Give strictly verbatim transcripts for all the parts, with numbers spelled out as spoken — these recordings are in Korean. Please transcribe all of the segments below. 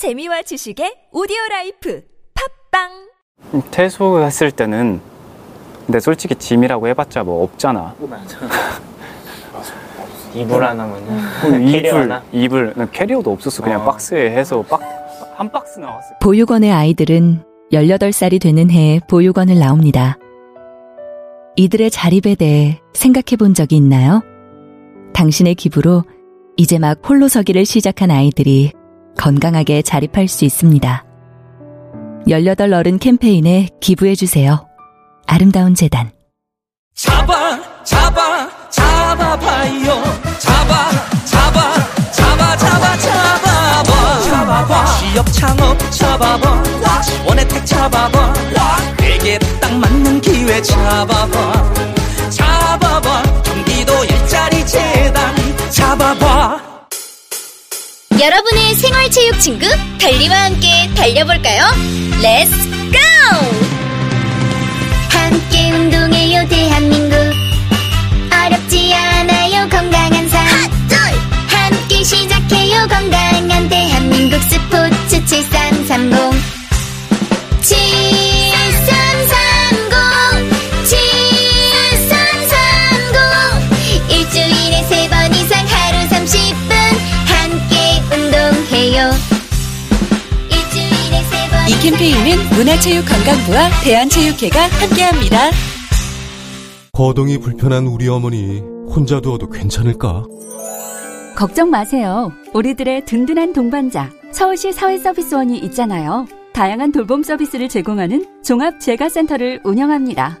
재미와 지식의 오디오라이프 팝빵. 퇴소했을 때는 근데 솔직히 짐이라고 해봤자 뭐 없잖아. 맞아. 이불 하나면은 이불 하나? 이불 캐리어도 없었어. 그냥 어. 박스에 해서 박, 한 박스 나왔어. 보육원의 아이들은 열여덟 살이 되는 해에 보육원을 나옵니다. 이들의 자립에 대해 생각해 본 적이 있나요? 당신의 기부로 이제 막 홀로 서기를 시작한 아이들이 건강하게 자립할 수 있습니다. 열여덟 어른 캠페인에 기부해주세요. 아름다운 재단. 잡아, 잡아, 잡아봐요. 잡아, 잡아, 잡아, 잡아, 잡아봐. 잡아봐. 취업, 창업, 잡아봐. What? 원혜택, 잡아봐. What? 내게 딱 맞는 기회, 잡아봐. 잡아봐. 경기도 일자리 재단. 잡아봐. 여러분의 생활체육 친구 달리와 함께 달려볼까요? Let's go! 함께 운동해요 대한민국. 어렵지 않아요 건강한 삶. 함께 시작해요 건강한 대한민국 스포츠. 칠삼삼공 칠삼삼공 칠삼삼공. 일주일에 세 번 이상 하루 삼십 분 운동해요. 일주일에 세 번. 이 캠페인은 문화체육관광부와 대한체육회가 함께합니다. 거동이 불편한 우리 어머니 혼자 두어도 괜찮을까? 걱정 마세요. 우리들의 든든한 동반자 서울시 사회서비스원이 있잖아요. 다양한 돌봄 서비스를 제공하는 종합재가센터를 운영합니다.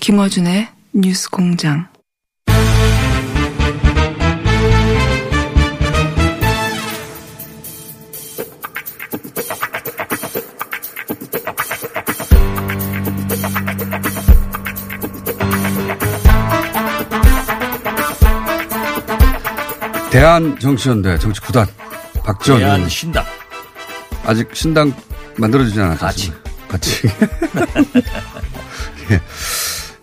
김어준의 뉴스공장. 대한정치연대 정치구단 박지원. 대한신당. 아직 신당 만들어지지 않았죠? 같이. 같이. 예.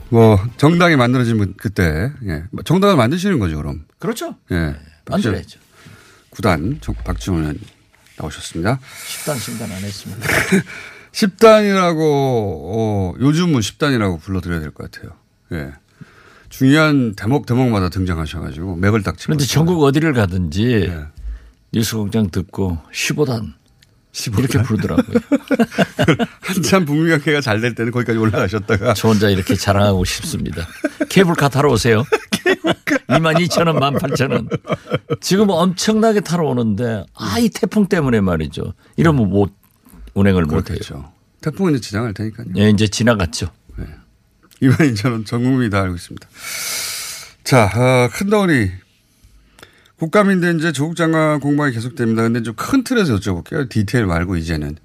뭐 정당이 만들어지면 그때 예. 정당을 만드시는 거죠 그럼? 그렇죠. 예, 만들어야죠. 구단 박지원 의원 나오셨습니다. 십 단 신단 안 했습니다. 십 단이라고 어, 요즘은 십 단이라고 불러드려야 될 것 같아요. 예, 중요한 대목 대목마다 등장하셔가지고 맥을 딱 치고. 그런데 전국 어디를 가든지 예. 뉴스공장 듣고 십오 단. 이렇게 부르더라고요. 한참 북미관계가 잘 될 때는 거기까지 올라가셨다가. 저 혼자 이렇게 자랑하고 싶습니다. 케이블카 타러 오세요. 이만 이천 원, 만 팔천 원. 지금 엄청나게 타러 오는데 아, 이 태풍 때문에 말이죠. 이러면 못 운행을 그렇겠죠. 못해요. 태풍은 이제 지나갈 테니까요. 예, 이제 지나갔죠. 네. 이만 이천 원 전 국민이 다 알고 있습니다. 자, 어, 큰덩어리. 국감인데 이제 조국 장관 공방이 계속됩니다. 근데 좀 큰 틀에서 여쭤볼게요. 디테일 말고 이제는.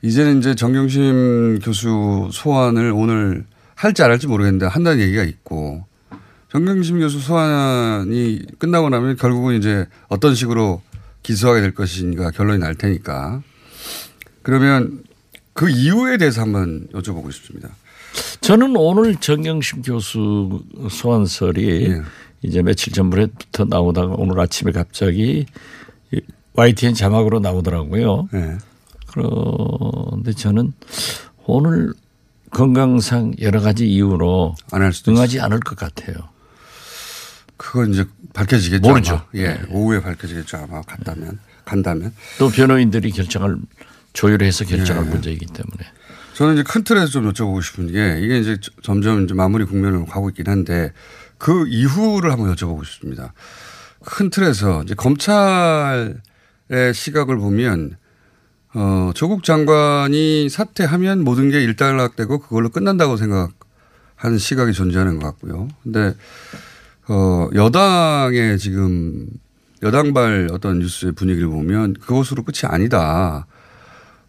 이제는 이제 정경심 교수 소환을 오늘 할지 안 할지 모르겠는데 한다는 얘기가 있고, 정경심 교수 소환이 끝나고 나면 결국은 이제 어떤 식으로 기소하게 될 것인가 결론이 날 테니까. 그러면 그 이후에 대해서 한번 여쭤보고 싶습니다. 저는 오늘 정경심 교수 소환설이 예. 이제 며칠 전부터 나오다가 오늘 아침에 갑자기 와이티엔 자막으로 나오더라고요. 네. 그런데 저는 오늘 건강상 여러 가지 이유로 안 할 수도 응하지 있어요. 않을 것 같아요. 그건 이제 밝혀지겠죠. 모르죠. 아마. 예, 네. 오후에 밝혀지겠죠. 아마 간다면. 네. 간다면. 또 변호인들이 결정을 조율해서 결정할 네. 문제이기 때문에. 저는 이제 큰 틀에서 좀 여쭤보고 싶은 게 이게 이제 점점 이제 마무리 국면으로 가고 있긴 한데. 그 이후를 한번 여쭤보고 싶습니다. 큰 틀에서 이제 검찰의 시각을 보면 어, 조국 장관이 사퇴하면 모든 게 일단락되고 그걸로 끝난다고 생각하는 시각이 존재하는 것 같고요. 근데 어, 여당의 지금 여당발 어떤 뉴스의 분위기를 보면 그것으로 끝이 아니다.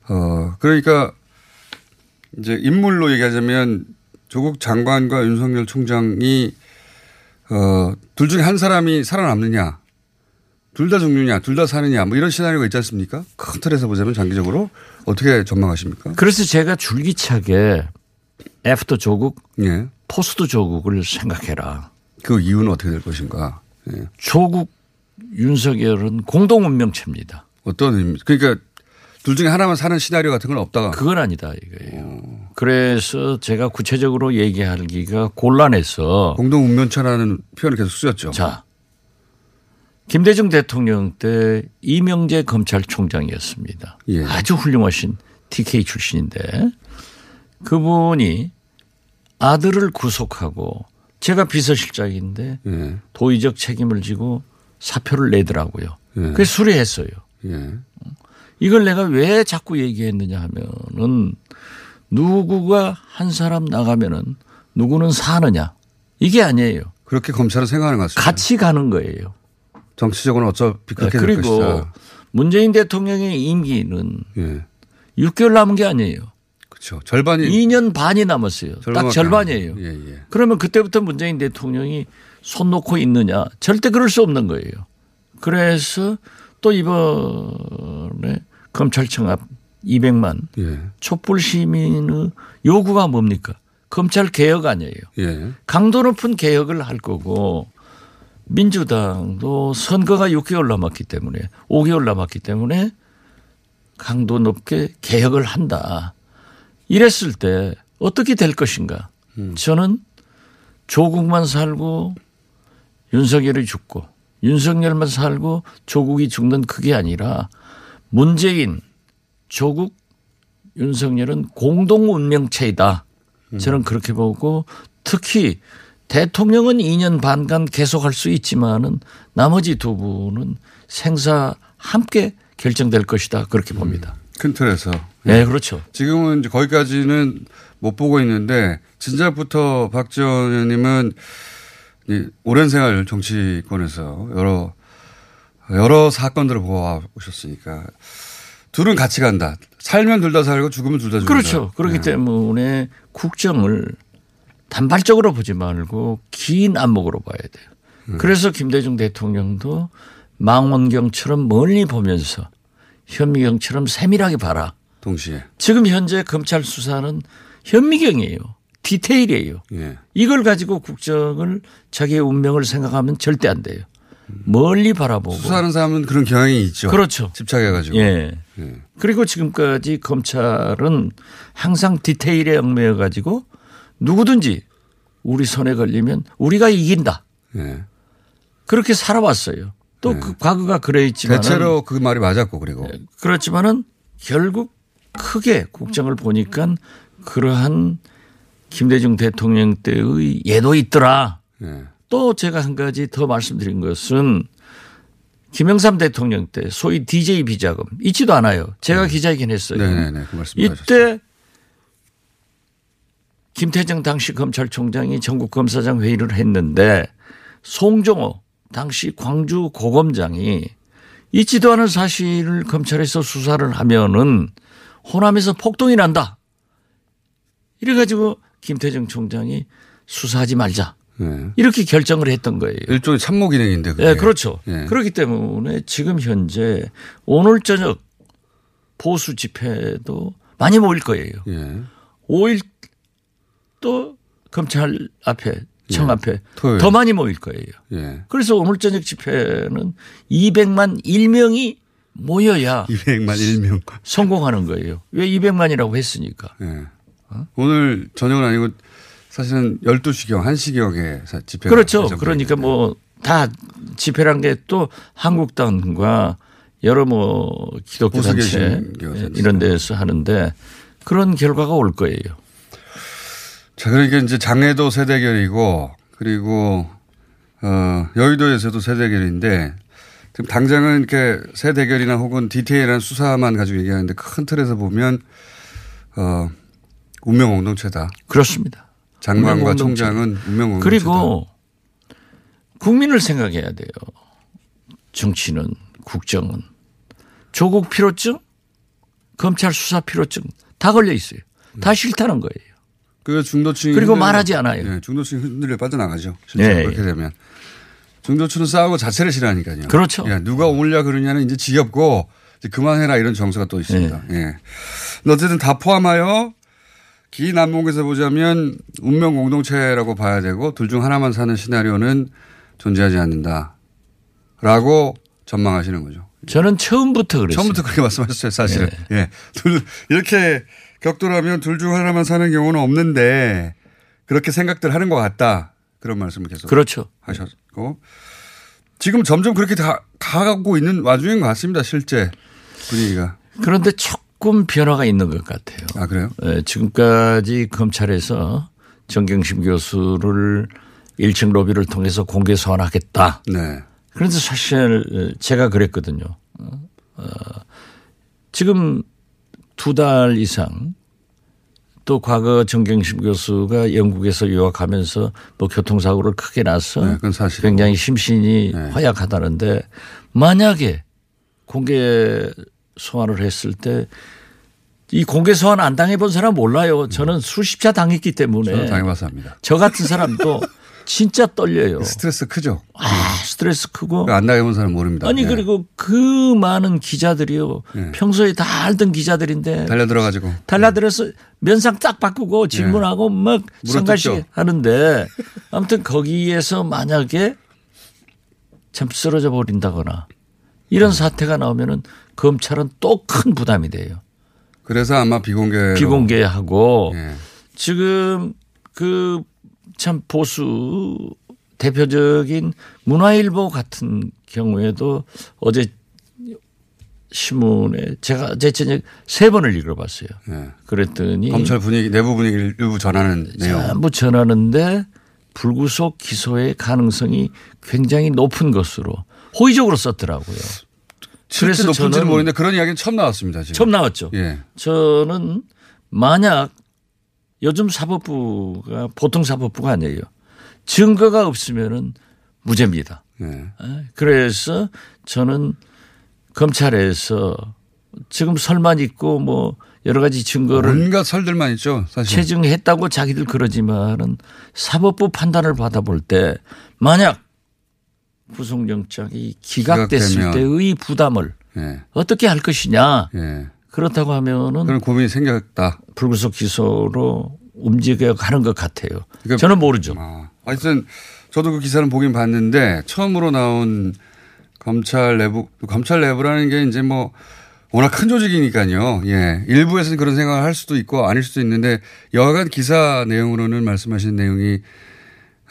어, 그러니까 이제 인물로 얘기하자면 조국 장관과 윤석열 총장이 어, 둘 중에 한 사람이 살아남느냐, 둘 다 죽느냐, 둘 다 사느냐, 뭐 이런 시나리오가 있지 않습니까? 큰 틀에서 보자면 장기적으로 어떻게 전망하십니까? 그래서 제가 줄기차게 애프터 조국, 예, 포스트 조국을 생각해라. 그 이유는 어떻게 될 것인가? 예. 조국, 윤석열은 공동 운명체입니다. 어떤 의미? 그러니까 둘 중에 하나만 사는 시나리오 같은 건 없다가. 그건 아니다 이거예요. 오. 그래서 제가 구체적으로 얘기하기가 곤란해서. 공동 운명체라는 표현을 계속 쓰였죠. 자, 김대중 대통령 때 이명재 검찰총장이었습니다. 예. 아주 훌륭하신 티케이 출신인데 그분이 아들을 구속하고 제가 비서실장인데, 예, 도의적 책임을 지고 사표를 내더라고요. 예. 그래서 수리했어요. 예. 이걸 내가 왜 자꾸 얘기했느냐 하면은 누구가 한 사람 나가면은 누구는 사느냐, 이게 아니에요. 그렇게 검찰은 생각하는 것 같습니다. 같이 가는 거예요. 정치적으로는 어차피 그렇게, 네, 될 것이다. 그리고 문재인 대통령의 임기는, 예, 육 개월 남은 게 아니에요. 그렇죠. 절반이. 이 년 반이 남았어요. 딱 절반이에요. 예, 예. 그러면 그때부터 문재인 대통령이 손 놓고 있느냐. 절대 그럴 수 없는 거예요. 그래서 또 이번에 검찰청 앞 이백만, 예, 촛불 시민의 요구가 뭡니까? 검찰 개혁 아니에요. 예. 강도 높은 개혁을 할 거고 민주당도 선거가 육 개월 남았기 때문에 오 개월 남았기 때문에 강도 높게 개혁을 한다. 이랬을 때 어떻게 될 것인가. 음. 저는 조국만 살고 윤석열이 죽고 윤석열만 살고 조국이 죽는 그게 아니라 문재인, 조국, 윤석열은 공동 운명체이다. 음. 저는 그렇게 보고 특히 대통령은 이 년 반간 계속할 수 있지만은 나머지 두 분은 생사 함께 결정될 것이다. 그렇게 봅니다. 음, 큰 틀에서. 네, 네, 그렇죠. 지금은 이제 거기까지는 못 보고 있는데 진작부터 박지원 의원님은 이 오랜 생활 정치권에서 여러 여러 사건들을 보아오셨으니까 둘은 같이 간다. 살면 둘 다 살고 죽으면 둘 다 죽는다. 그렇죠. 그렇기, 네, 때문에 국정을 단발적으로 보지 말고 긴 안목으로 봐야 돼요. 음. 그래서 김대중 대통령도 망원경처럼 멀리 보면서 현미경처럼 세밀하게 봐라. 동시에. 지금 현재 검찰 수사는 현미경이에요. 디테일이에요. 예. 이걸 가지고 국정을 자기의 운명을 생각하면 절대 안 돼요. 멀리 바라보고. 수사하는 사람은 그런 경향이 있죠. 그렇죠. 집착해가지고. 예. 예. 그리고 지금까지 검찰은 항상 디테일에 얽매여가지고 누구든지 우리 손에 걸리면 우리가 이긴다. 예. 그렇게 살아왔어요. 또, 예, 그 과거가 그래 있지만 대체로 그 말이 맞았고 그리고. 그렇지만은 결국 크게 국정을 보니까 그러한 김대중 대통령 때의 예도 있더라. 예. 또 제가 한 가지 더 말씀드린 것은 김영삼 대통령 때 소위 디제이 비자금 있지도 않아요. 제가, 네, 기자이긴 했어요. 네네네. 그 말씀 이때 김태정 당시 검찰총장이 전국검사장 회의를 했는데 송종호 당시 광주고검장이 있지도 않은 사실을 검찰에서 수사를 하면은 호남에서 폭동이 난다. 이래가지고 김태정 총장이 수사하지 말자. 네. 이렇게 결정을 했던 거예요. 일종의 참모기능인데. 네, 그렇죠. 네. 그렇기 때문에 지금 현재 오늘 저녁 보수 집회도 많이 모일 거예요. 네. 오일 또 검찰 앞에, 청, 예, 앞에 토요일. 더 많이 모일 거예요. 예. 그래서 오늘 저녁 집회는 이백만 일 명이 모여야 이백만 일 명 성공하는 거예요. 왜 이백만이라고 했으니까. 예. 어? 오늘 저녁은 아니고 사실은 열두 시경, 한 시경에 집회가. 그렇죠. 그러니까 뭐 다 집회란 게 또 한국당과 여러 뭐 기독교 단체 이런 데서 하는데 그런 결과가 올 거예요. 자, 그러니까 이제 장애도 세대결이고 그리고 어, 여의도에서도 세대결인데 지금 당장은 이렇게 세 대결이나 혹은 디테일한 수사만 가지고 얘기하는데 큰 틀에서 보면 어, 운명 공동체다. 그렇습니다. 장관과 운명 공동체. 총장은 운명 공동체다. 그리고 국민을 생각해야 돼요. 정치는, 국정은. 조국 피로증, 검찰 수사 피로증 다 걸려 있어요. 다 싫다는 거예요. 그 중도층 그리고 말하지 않아요. 네, 중도층 흔들려 빠져나가죠. 실제로 네, 그렇게 예. 되면 중도층은 싸우고 자체를 싫어하니까요. 그렇죠. 예, 누가 오물려 그러냐는 이제 지겹고 이제 그만해라 이런 정서가 또 있습니다. 네. 예. 근데 어쨌든 다 포함하여 기남몽에서 보자면 운명 공동체라고 봐야 되고 둘 중 하나만 사는 시나리오는 존재하지 않는다라고 전망하시는 거죠. 저는 처음부터 그랬어요. 처음부터 그렇게 말씀하셨어요, 사실은. 네. 예. 둘, 이렇게 격돌하면 둘 중 하나만 사는 경우는 없는데 그렇게 생각들 하는 것 같다. 그런 말씀을 계속 그렇죠. 하셨고. 지금 점점 그렇게 다 가고 있는 와중인 것 같습니다, 실제 분위기가. 그런데 조금 변화가 있는 것 같아요. 아, 그래요? 예, 지금까지 검찰에서 정경심 교수를 일 층 로비를 통해서 공개 소환하겠다. 네. 그런데 사실 제가 그랬거든요. 어, 지금 두 달 이상 또 과거 정경심 교수가 영국에서 유학하면서 뭐 교통사고를 크게 나서 네, 굉장히 심신이 네. 허약하다는데 만약에 공개 소환을 했을 때 이 공개 소환 안 당해본 사람 몰라요. 저는 수십 차 당했기 때문에. 저는 당해봐서 합니다. 저 같은 사람도 진짜 떨려요. 스트레스 크죠. 아, 스트레스 크고. 안 당해본 사람 모릅니다. 아니 네. 그리고 그 많은 기자들이요. 네. 평소에 다 알던 기자들인데. 달려들어가지고. 달려들어서 네. 면상 딱 바꾸고 질문하고 네. 막 성가시 하는데 아무튼 거기에서 만약에 참 쓰러져 버린다거나 이런 네. 사태가 나오면은 검찰은 또 큰 부담이 돼요. 그래서 아마 비공개. 비공개하고 네. 지금 그. 참 보수 대표적인 문화일보 같은 경우에도 어제 신문에 제가 어제 저녁 세 번을 읽어봤어요. 네. 그랬더니 검찰 분위기 내부 분위기를 일부 전하는 내용. 전부 전하는데 불구속 기소의 가능성이 굉장히 높은 것으로 호의적으로 썼더라고요. 그래서 높은지는 모르는데 그런 이야기는 처음 나왔습니다. 지금. 처음 나왔죠. 예. 저는 만약 요즘 사법부가 보통 사법부가 아니에요. 증거가 없으면은 무죄입니다. 네. 그래서 저는 검찰에서 지금 설만 있고 뭐 여러 가지 증거를 뭔가 설들만 있죠. 사실 체증했다고 자기들 그러지만은 사법부 판단을 받아볼 때 만약 구속영장이 기각됐을 때의 부담을 네. 어떻게 할 것이냐. 네. 그렇다고 하면은 그런 고민이 생겼다. 불구속 기소로 움직여 가는 것 같아요. 그러니까 저는 모르죠. 아, 하여튼 저도 그 기사는 보긴 봤는데 처음으로 나온 검찰 내부 검찰 내부라는 게 이제 뭐 워낙 큰 조직이니까요. 예, 일부에서는 그런 생각을 할 수도 있고 아닐 수도 있는데 여하간 기사 내용으로는 말씀하신 내용이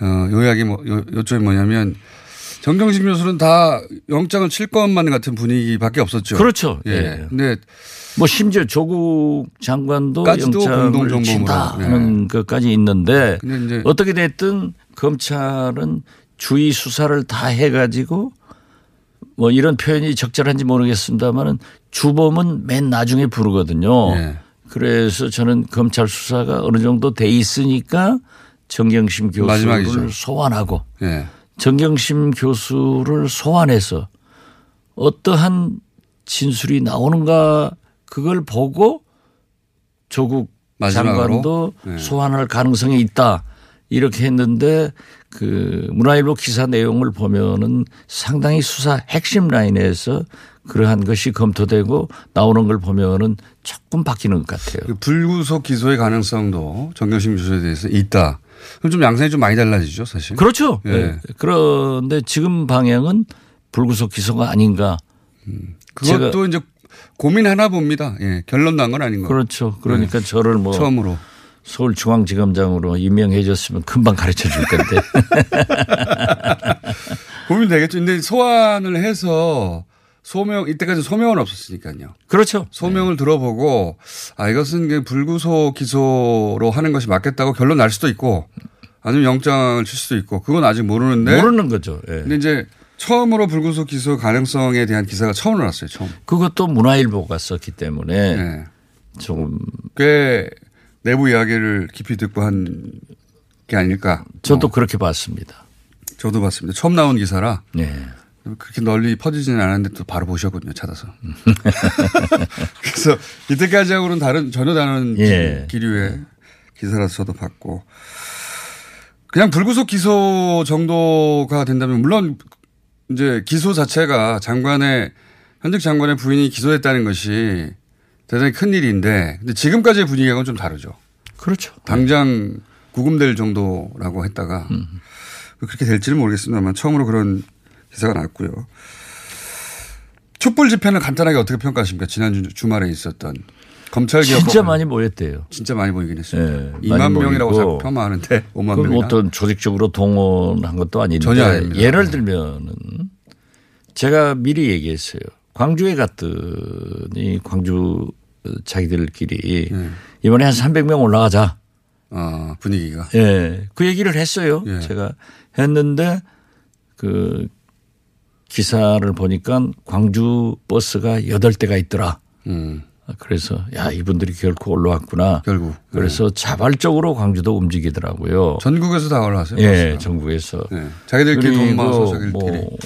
어, 요약이 뭐, 요, 요점이 뭐냐면. 정경심 교수는 다 영장을 칠 것만 같은 분위기밖에 없었죠. 그렇죠. 예. 근데 예. 뭐 심지어 조국 장관도 영장을 친다 하는 예. 것까지 있는데 어떻게 됐든 검찰은 주의 수사를 다 해가지고 뭐 이런 표현이 적절한지 모르겠습니다만은 주범은 맨 나중에 부르거든요. 예. 그래서 저는 검찰 수사가 어느 정도 돼 있으니까 정경심 교수를 마지막이죠. 소환하고. 예. 정경심 교수를 소환해서 어떠한 진술이 나오는가 그걸 보고 조국 마지막으로. 장관도 네. 소환할 가능성이 있다 이렇게 했는데 그 문화일보 기사 내용을 보면은 상당히 수사 핵심 라인에서 그러한 것이 검토되고 나오는 걸 보면은 조금 바뀌는 것 같아요. 불구속 기소의 가능성도 정경심 교수에 대해서 있다. 그럼 좀 양상이 좀 많이 달라지죠 사실. 그렇죠. 예. 네. 그런데 지금 방향은 불구속 기소가 아닌가. 음. 그것도 이제 고민하나 봅니다. 예. 결론 난 건 아닌 것 같아요. 그렇죠. 그러니까 네. 저를 뭐 처음으로 서울중앙지검장으로 임명해줬으면 금방 가르쳐 줄 건데. 고민되겠죠. 근데 소환을 해서 소명 이때까지 소명은 없었으니까요. 그렇죠. 소명을 네. 들어보고 아 이것은 불구속 기소로 하는 것이 맞겠다고 결론 날 수도 있고 아니면 영장을 칠 수도 있고 그건 아직 모르는데 모르는 거죠. 네. 근데 이제 처음으로 불구속 기소 가능성에 대한 기사가 처음 나왔어요. 처음. 그것도 문화일보가 썼기 때문에 네. 조금 꽤 내부 이야기를 깊이 듣고 한 게 아닐까. 저도 어. 그렇게 봤습니다. 저도 봤습니다. 처음 나온 기사라. 네. 그렇게 널리 퍼지지는 않았는데 또 바로 보셨거든요. 찾아서. 그래서 이때까지하고는 다른 전혀 다른 예. 기류의 기사라서 저도 봤고. 그냥 불구속 기소 정도가 된다면 물론 이제 기소 자체가 장관의 현직 장관의 부인이 기소했다는 것이 대단히 큰 일인데 근데 지금까지의 분위기하고는 좀 다르죠. 그렇죠. 당장 네. 구금될 정도라고 했다가 음. 그렇게 될지는 모르겠습니다만 처음으로 그런 기사가 났고요. 촛불 집회는 간단하게 어떻게 평가하십니까? 지난 주말에 있었던 검찰개혁. 진짜 많이 모였대요. 진짜 많이 모이긴 했습니다. 네, 이만 명이라고 폄하하는데 오만 명이나. 그럼 어떤 조직적으로 동원한 것도 아닌데. 전혀 아닙니다. 예를 들면은 제가 미리 얘기했어요. 광주에 갔더니 광주 자기들끼리 네. 이번에 한 삼백 명 올라가자. 아, 분위기가. 예. 네, 그 얘기를 했어요. 네. 제가 했는데 그 기사를 보니까 광주 버스가 여덟 대가 있더라. 음. 그래서 야 이분들이 결코 올라왔구나. 결국. 그래서 네. 자발적으로 광주도 움직이더라고요. 전국에서 다 올라왔어요. 예, 네, 전국에서. 네. 자기들끼리 돈 모아서 자기들끼리. 뭐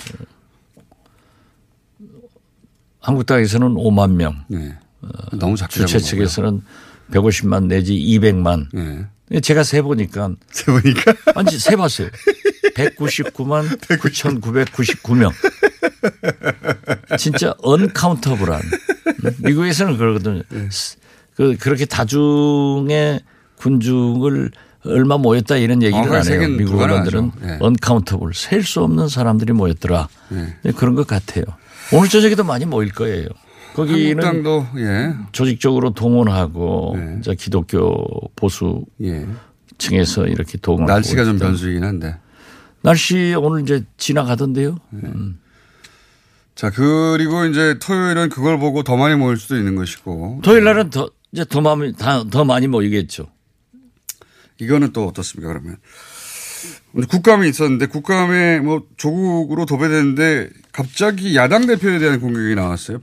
한국당에서는 오만 명. 네. 너무 작게 주최 측에서는 백오십만 내지 이백만. 네. 제가 세 보니까. 세 보니까? 아니 세 봤어요. 백구십구만 구천구백구십구 명. 진짜 언카운터블한. 미국에서는 그러거든요. 네. 그, 그렇게 다중의 군중을 얼마 모였다 이런 얘기를 안 해요. 미국 언론들은 네. 언카운터블. 셀 수 없는 사람들이 모였더라. 네. 그런 것 같아요. 오늘 저녁에도 많이 모일 거예요. 거기는 한국당도, 예. 조직적으로 동원하고 네. 기독교 보수 예. 층에서 이렇게 동원하고. 날씨가 좀 변수이긴 한데. 날씨 오늘 이제 지나가던데요. 네. 음. 자, 그리고 이제 토요일은 그걸 보고 더 많이 모일 수도 있는 것이고. 토요일 날은 네. 더, 이제 더 많이, 다, 더 많이 모이겠죠. 이거는 또 어떻습니까, 그러면. 오늘 국감이 있었는데 국감에 뭐 조국으로 도배되는데 갑자기 야당 대표에 대한 공격이 나왔어요.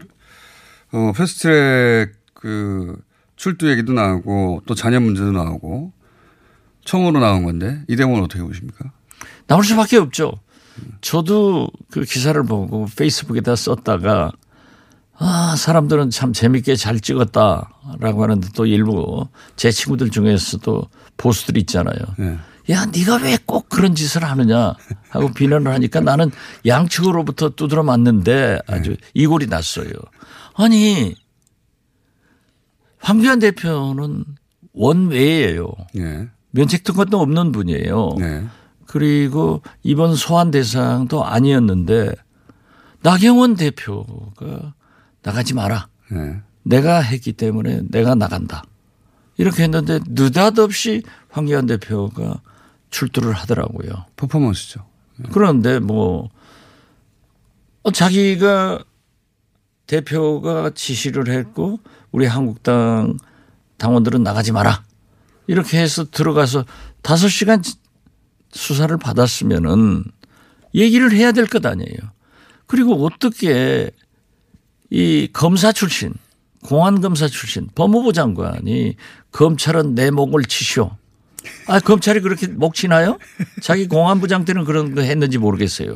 어, 패스트트랙 그 출두 얘기도 나오고 또 자녀 문제도 나오고 처음으로 나온 건데 이 대목은 어떻게 보십니까? 나올 수밖에 없죠. 저도 그 기사를 보고 페이스북에다 썼다가 아 사람들은 참 재밌게 잘 찍었다라고 하는데 또 일부 제 친구들 중에서도 보수들이 있잖아요. 네. 야 네가 왜 꼭 그런 짓을 하느냐 하고 비난을 하니까 나는 양측으로부터 두드려 맞는데 아주 네. 이골이 났어요. 아니 황교안 대표는 원외예요. 네. 면책특권도 없는 분이에요. 네. 그리고 이번 소환 대상도 아니었는데 나경원 대표가 나가지 마라. 네. 내가 했기 때문에 내가 나간다. 이렇게 했는데 느닷없이 황교안 대표가 출두를 하더라고요. 퍼포먼스죠. 네. 그런데 뭐 자기가 대표가 지시를 했고 우리 한국당 당원들은 나가지 마라. 이렇게 해서 들어가서 다섯 시간 수사를 받았으면은 얘기를 해야 될 것 아니에요. 그리고 어떻게 이 검사 출신, 공안검사 출신, 법무부 장관이 검찰은 내 목을 치시오. 아, 검찰이 그렇게 목 치나요? 자기 공안부장 때는 그런 거 했는지 모르겠어요.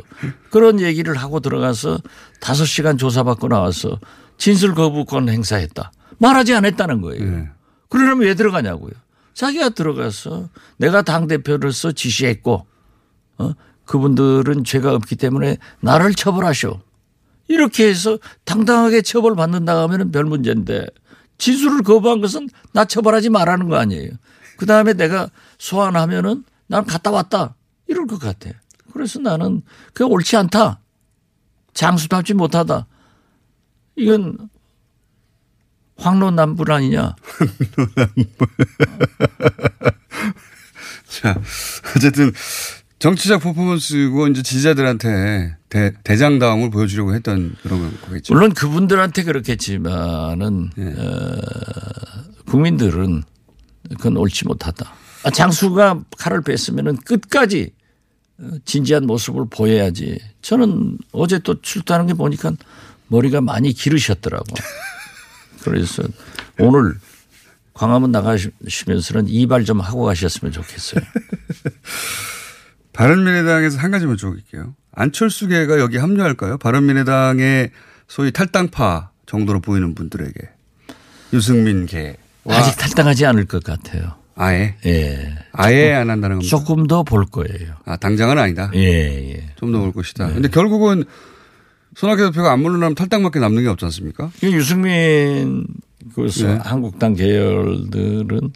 그런 얘기를 하고 들어가서 다섯 시간 조사받고 나와서 진술 거부권 행사했다. 말하지 않았다는 거예요. 그러려면 왜 들어가냐고요. 자기가 들어가서 내가 당대표로서 지시했고 어? 그분들은 죄가 없기 때문에 나를 처벌하시오. 이렇게 해서 당당하게 처벌받는다 하면 별 문제인데 진술을 거부한 것은 나 처벌하지 말라는 거 아니에요. 그다음에 내가 소환하면은 난 갔다 왔다 이럴 것 같아. 그래서 나는 그게 옳지 않다. 장수답지 못하다. 이건. 황로남불 아니냐. 황로남불. 자, 어쨌든 정치적 퍼포먼스고 이제 지지자들한테 대, 대장다움을 보여주려고 했던 그런 거겠죠. 물론 그분들한테 그렇겠지만은 네. 어, 국민들은 그건 옳지 못하다. 장수가 칼을 뺐으면은 끝까지 진지한 모습을 보여야지. 저는 어제 또 출퇴하는 게 보니까 머리가 많이 기르셨더라고. 그래서 오늘 광화문 나가시면서는 이발 좀 하고 가셨으면 좋겠어요. 바른미래당에서 한 가지만 여쭤볼게요. 안철수계가 여기 합류할까요? 바른미래당의 소위 탈당파 정도로 보이는 분들에게. 유승민계. 아직 탈당하지 않을 것 같아요. 아예? 예. 아예 안 한다는 겁니다. 조금 더 볼 거예요. 아, 당장은 아니다? 예, 예. 좀 더 볼 것이다. 그런데 예. 결국은 손학규 대표가 안 물러나면 탈당밖에 남는 게 없지 않습니까? 유승민 그래서 예. 한국당 계열들은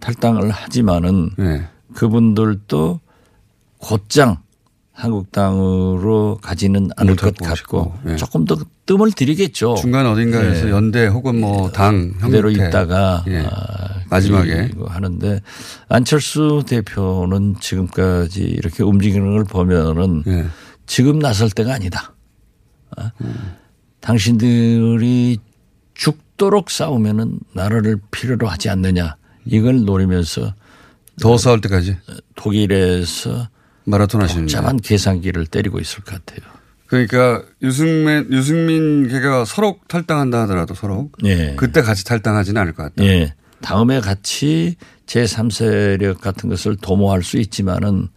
탈당을 하지만은 예. 그분들도 곧장 한국당으로 가지는 않을 것 같고 예. 조금 더 뜸을 들이겠죠. 중간 어딘가에서 예. 연대 혹은 뭐 당 형태로 있다가 예. 아, 마지막에 하는데 안철수 대표는 지금까지 이렇게 움직이는 걸 보면은 예. 지금 나설 때가 아니다. 아? 음. 당신들이 죽도록 싸우면은 나라를 필요로 하지 않느냐 이걸 노리면서 더 싸울 때까지 독일에서 마라톤 하시는 복잡한 계산기를 때리고 있을 것 같아요. 그러니까 유승민 유승민 걔가 서로 탈당한다 하더라도 서로 예. 그때 같이 탈당하지는 않을 것 같다. 예. 다음에 같이 제삼 세력 같은 것을 도모할 수 있지만은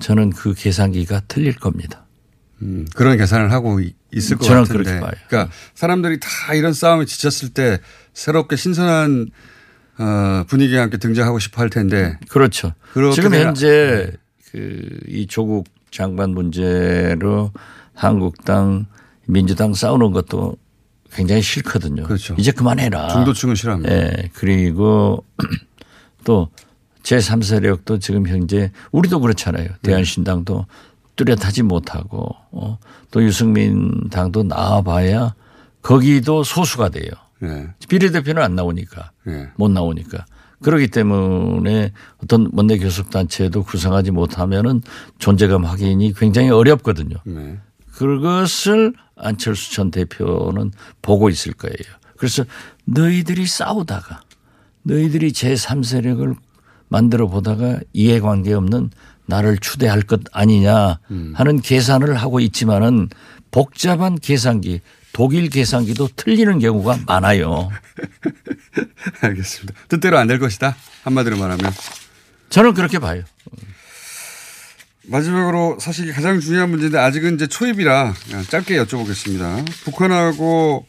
저는 그 계산기가 틀릴 겁니다. 음, 그런 계산을 하고 있을 것 저는 같은데. 저는 그렇게 봐요. 그러니까 사람들이 다 이런 싸움에 지쳤을 때 새롭게 신선한 어, 분위기와 함께 등장하고 싶어 할 텐데. 그렇죠. 지금 현재. 그 이 조국 장관 문제로 한국당 민주당 싸우는 것도 굉장히 싫거든요. 그렇죠. 이제 그만해라. 중도층은 싫어합니다. 네. 그리고 또 제삼 세력도 지금 현재 우리도 그렇잖아요. 대한신당도 뚜렷하지 못하고 또 유승민 당도 나와봐야 거기도 소수가 돼요. 네. 비례대표는 안 나오니까 네. 못 나오니까. 그렇기 때문에 어떤 원내 교섭단체도 구성하지 못하면은 존재감 확인이 굉장히 어렵거든요. 네. 그것을 안철수 전 대표는 보고 있을 거예요. 그래서 너희들이 싸우다가 너희들이 제삼 세력을 만들어 보다가 이해관계 없는 나를 추대할 것 아니냐 하는 음. 계산을 하고 있지만은 복잡한 계산기 독일 계산기도 틀리는 경우가 많아요. 알겠습니다. 뜻대로 안 될 것이다. 한마디로 말하면. 저는 그렇게 봐요. 마지막으로 사실 가장 중요한 문제인데 아직은 이제 초입이라 짧게 여쭤보겠습니다. 북한하고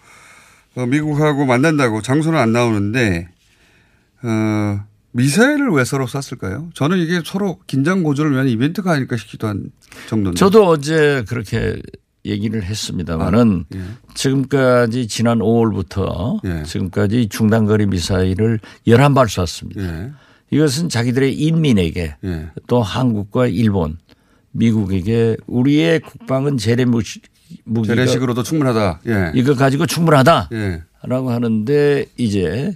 미국하고 만난다고 장소는 안 나오는데 어, 미사일을 왜 서로 쐈을까요? 저는 이게 서로 긴장 고조를 위한 이벤트가 아닐까 싶기도 한 정도인데. 저도 어제 그렇게 얘기를 했습니다만은 아, 예. 지금까지 지난 오월부터 예. 지금까지 중단거리 미사일을 열한 발 쐈습니다. 예. 이것은 자기들의 인민에게 예. 또 한국과 일본 미국에게 우리의 국방은 재래무기가 재래식으로도 충분하다. 예. 이거 가지고 충분하다라고 예. 하는데 이제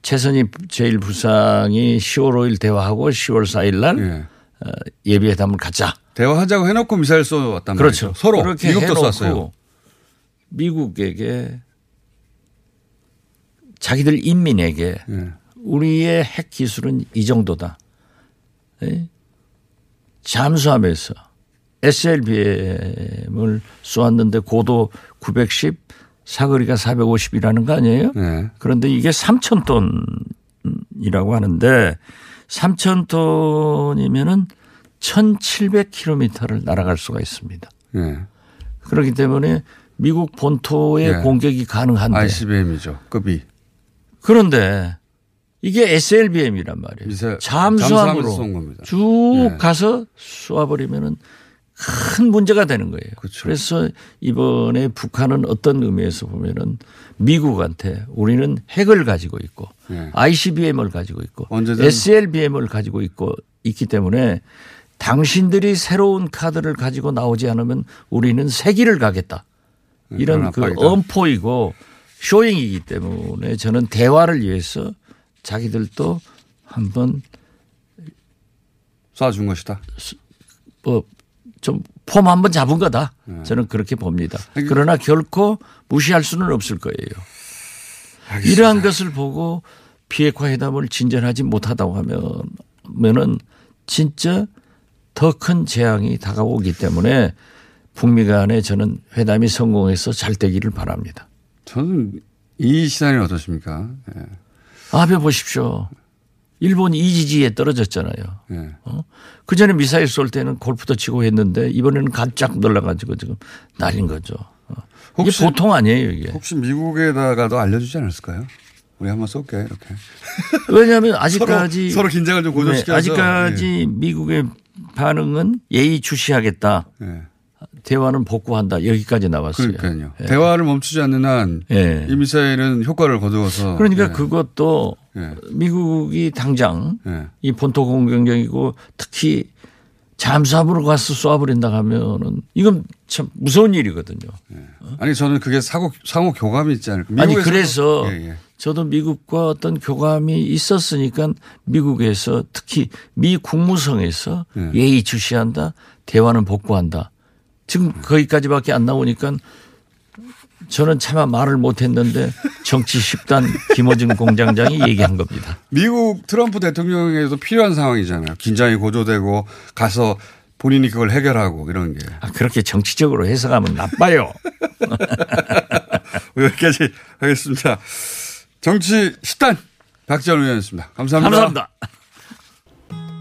최선희 제일 부상이 시월 오일 대화하고 시월 사일 날 예. 예비회담을 갖자. 대화하자고 해놓고 미사일 쏘았단 그렇죠. 말이죠. 서로 그렇게 미국도 쐈어요. 미국에게 자기들 인민에게 예. 우리의 핵 기술은 이 정도다. 예? 잠수함에서 에스엘비엠을 쏘았는데 고도 구백십 사거리가 사백오십이라는 거 아니에요? 예. 그런데 이게 삼천 톤이라고 하는데 삼천 톤이면은 천칠백 킬로미터를 날아갈 수가 있습니다. 예. 그렇기 때문에 미국 본토의 예. 공격이 가능한데. 아이씨비엠이죠. 급이. 그런데 이게 에스엘비엠이란 말이에요. 미사, 잠수함으로 쏜 겁니다. 쭉 예. 가서 쏘아버리면은 큰 문제가 되는 거예요. 그렇죠. 그래서 이번에 북한은 어떤 의미에서 보면은 미국한테 우리는 핵을 가지고 있고 예. 아이씨비엠을 가지고 있고 에스엘비엠을 가지고 있고 있기 때문에 당신들이 새로운 카드를 가지고 나오지 않으면 우리는 세기를 가겠다. 이런 그 엄포이고 쇼잉이기 때문에 저는 대화를 위해서 자기들도 한번 쏴준 것이다. 뭐 좀 폼 한번 잡은 거다. 저는 그렇게 봅니다. 그러나 결코 무시할 수는 없을 거예요. 알겠습니다. 이러한 것을 보고 비핵화 회담을 진전하지 못하다고 하면 면은 진짜 더 큰 재앙이 다가오기 때문에 북미 간에 저는 회담이 성공해서 잘 되기를 바랍니다. 저는 이 시간이 어떠십니까? 예. 아베 보십시오. 일본 이지지에 떨어졌잖아요. 예. 어? 그전에 미사일 쏠 때는 골프도 치고 했는데 이번에는 갑작 놀라가지고 지금 날인 거죠. 어. 혹시, 이게 보통 아니에요 이게. 혹시 미국에다가도 알려주지 않았을까요? 우리 한번 쏠게 이렇게. 왜냐하면 아직까지. 서로, 서로 긴장을 좀 고조시켜서. 네, 아직까지 예. 미국의 반응은 예의주시하겠다. 예. 대화는 복구한다. 여기까지 나왔어요. 그러니까요. 예. 대화를 멈추지 않는 한 이 예. 미사일은 효과를 거두어서. 그러니까 예. 그것도 예. 미국이 당장 예. 이 본토 공격력이고 특히 잠수함으로 가서 쏴버린다 하면은 이건 참 무서운 일이거든요. 예. 아니 저는 그게 사고 상호 교감이 있지 않을까. 아니 그래서 예, 예. 저도 미국과 어떤 교감이 있었으니까 미국에서 특히 미 국무성에서 예. 예의 주시한다. 대화는 복구한다. 지금 거기까지밖에 안 나오니까 저는 차마 말을 못했는데 정치 십 단 김어준 공장장이 얘기한 겁니다. 미국 트럼프 대통령에도 필요한 상황이잖아요. 긴장이 고조되고 가서 본인이 그걸 해결하고 이런 게. 아, 그렇게 정치적으로 해석하면 나빠요. 여기까지 하겠습니다. 정치 십 단 박지원 의원이었습니다. 감사합니다. 감사합니다.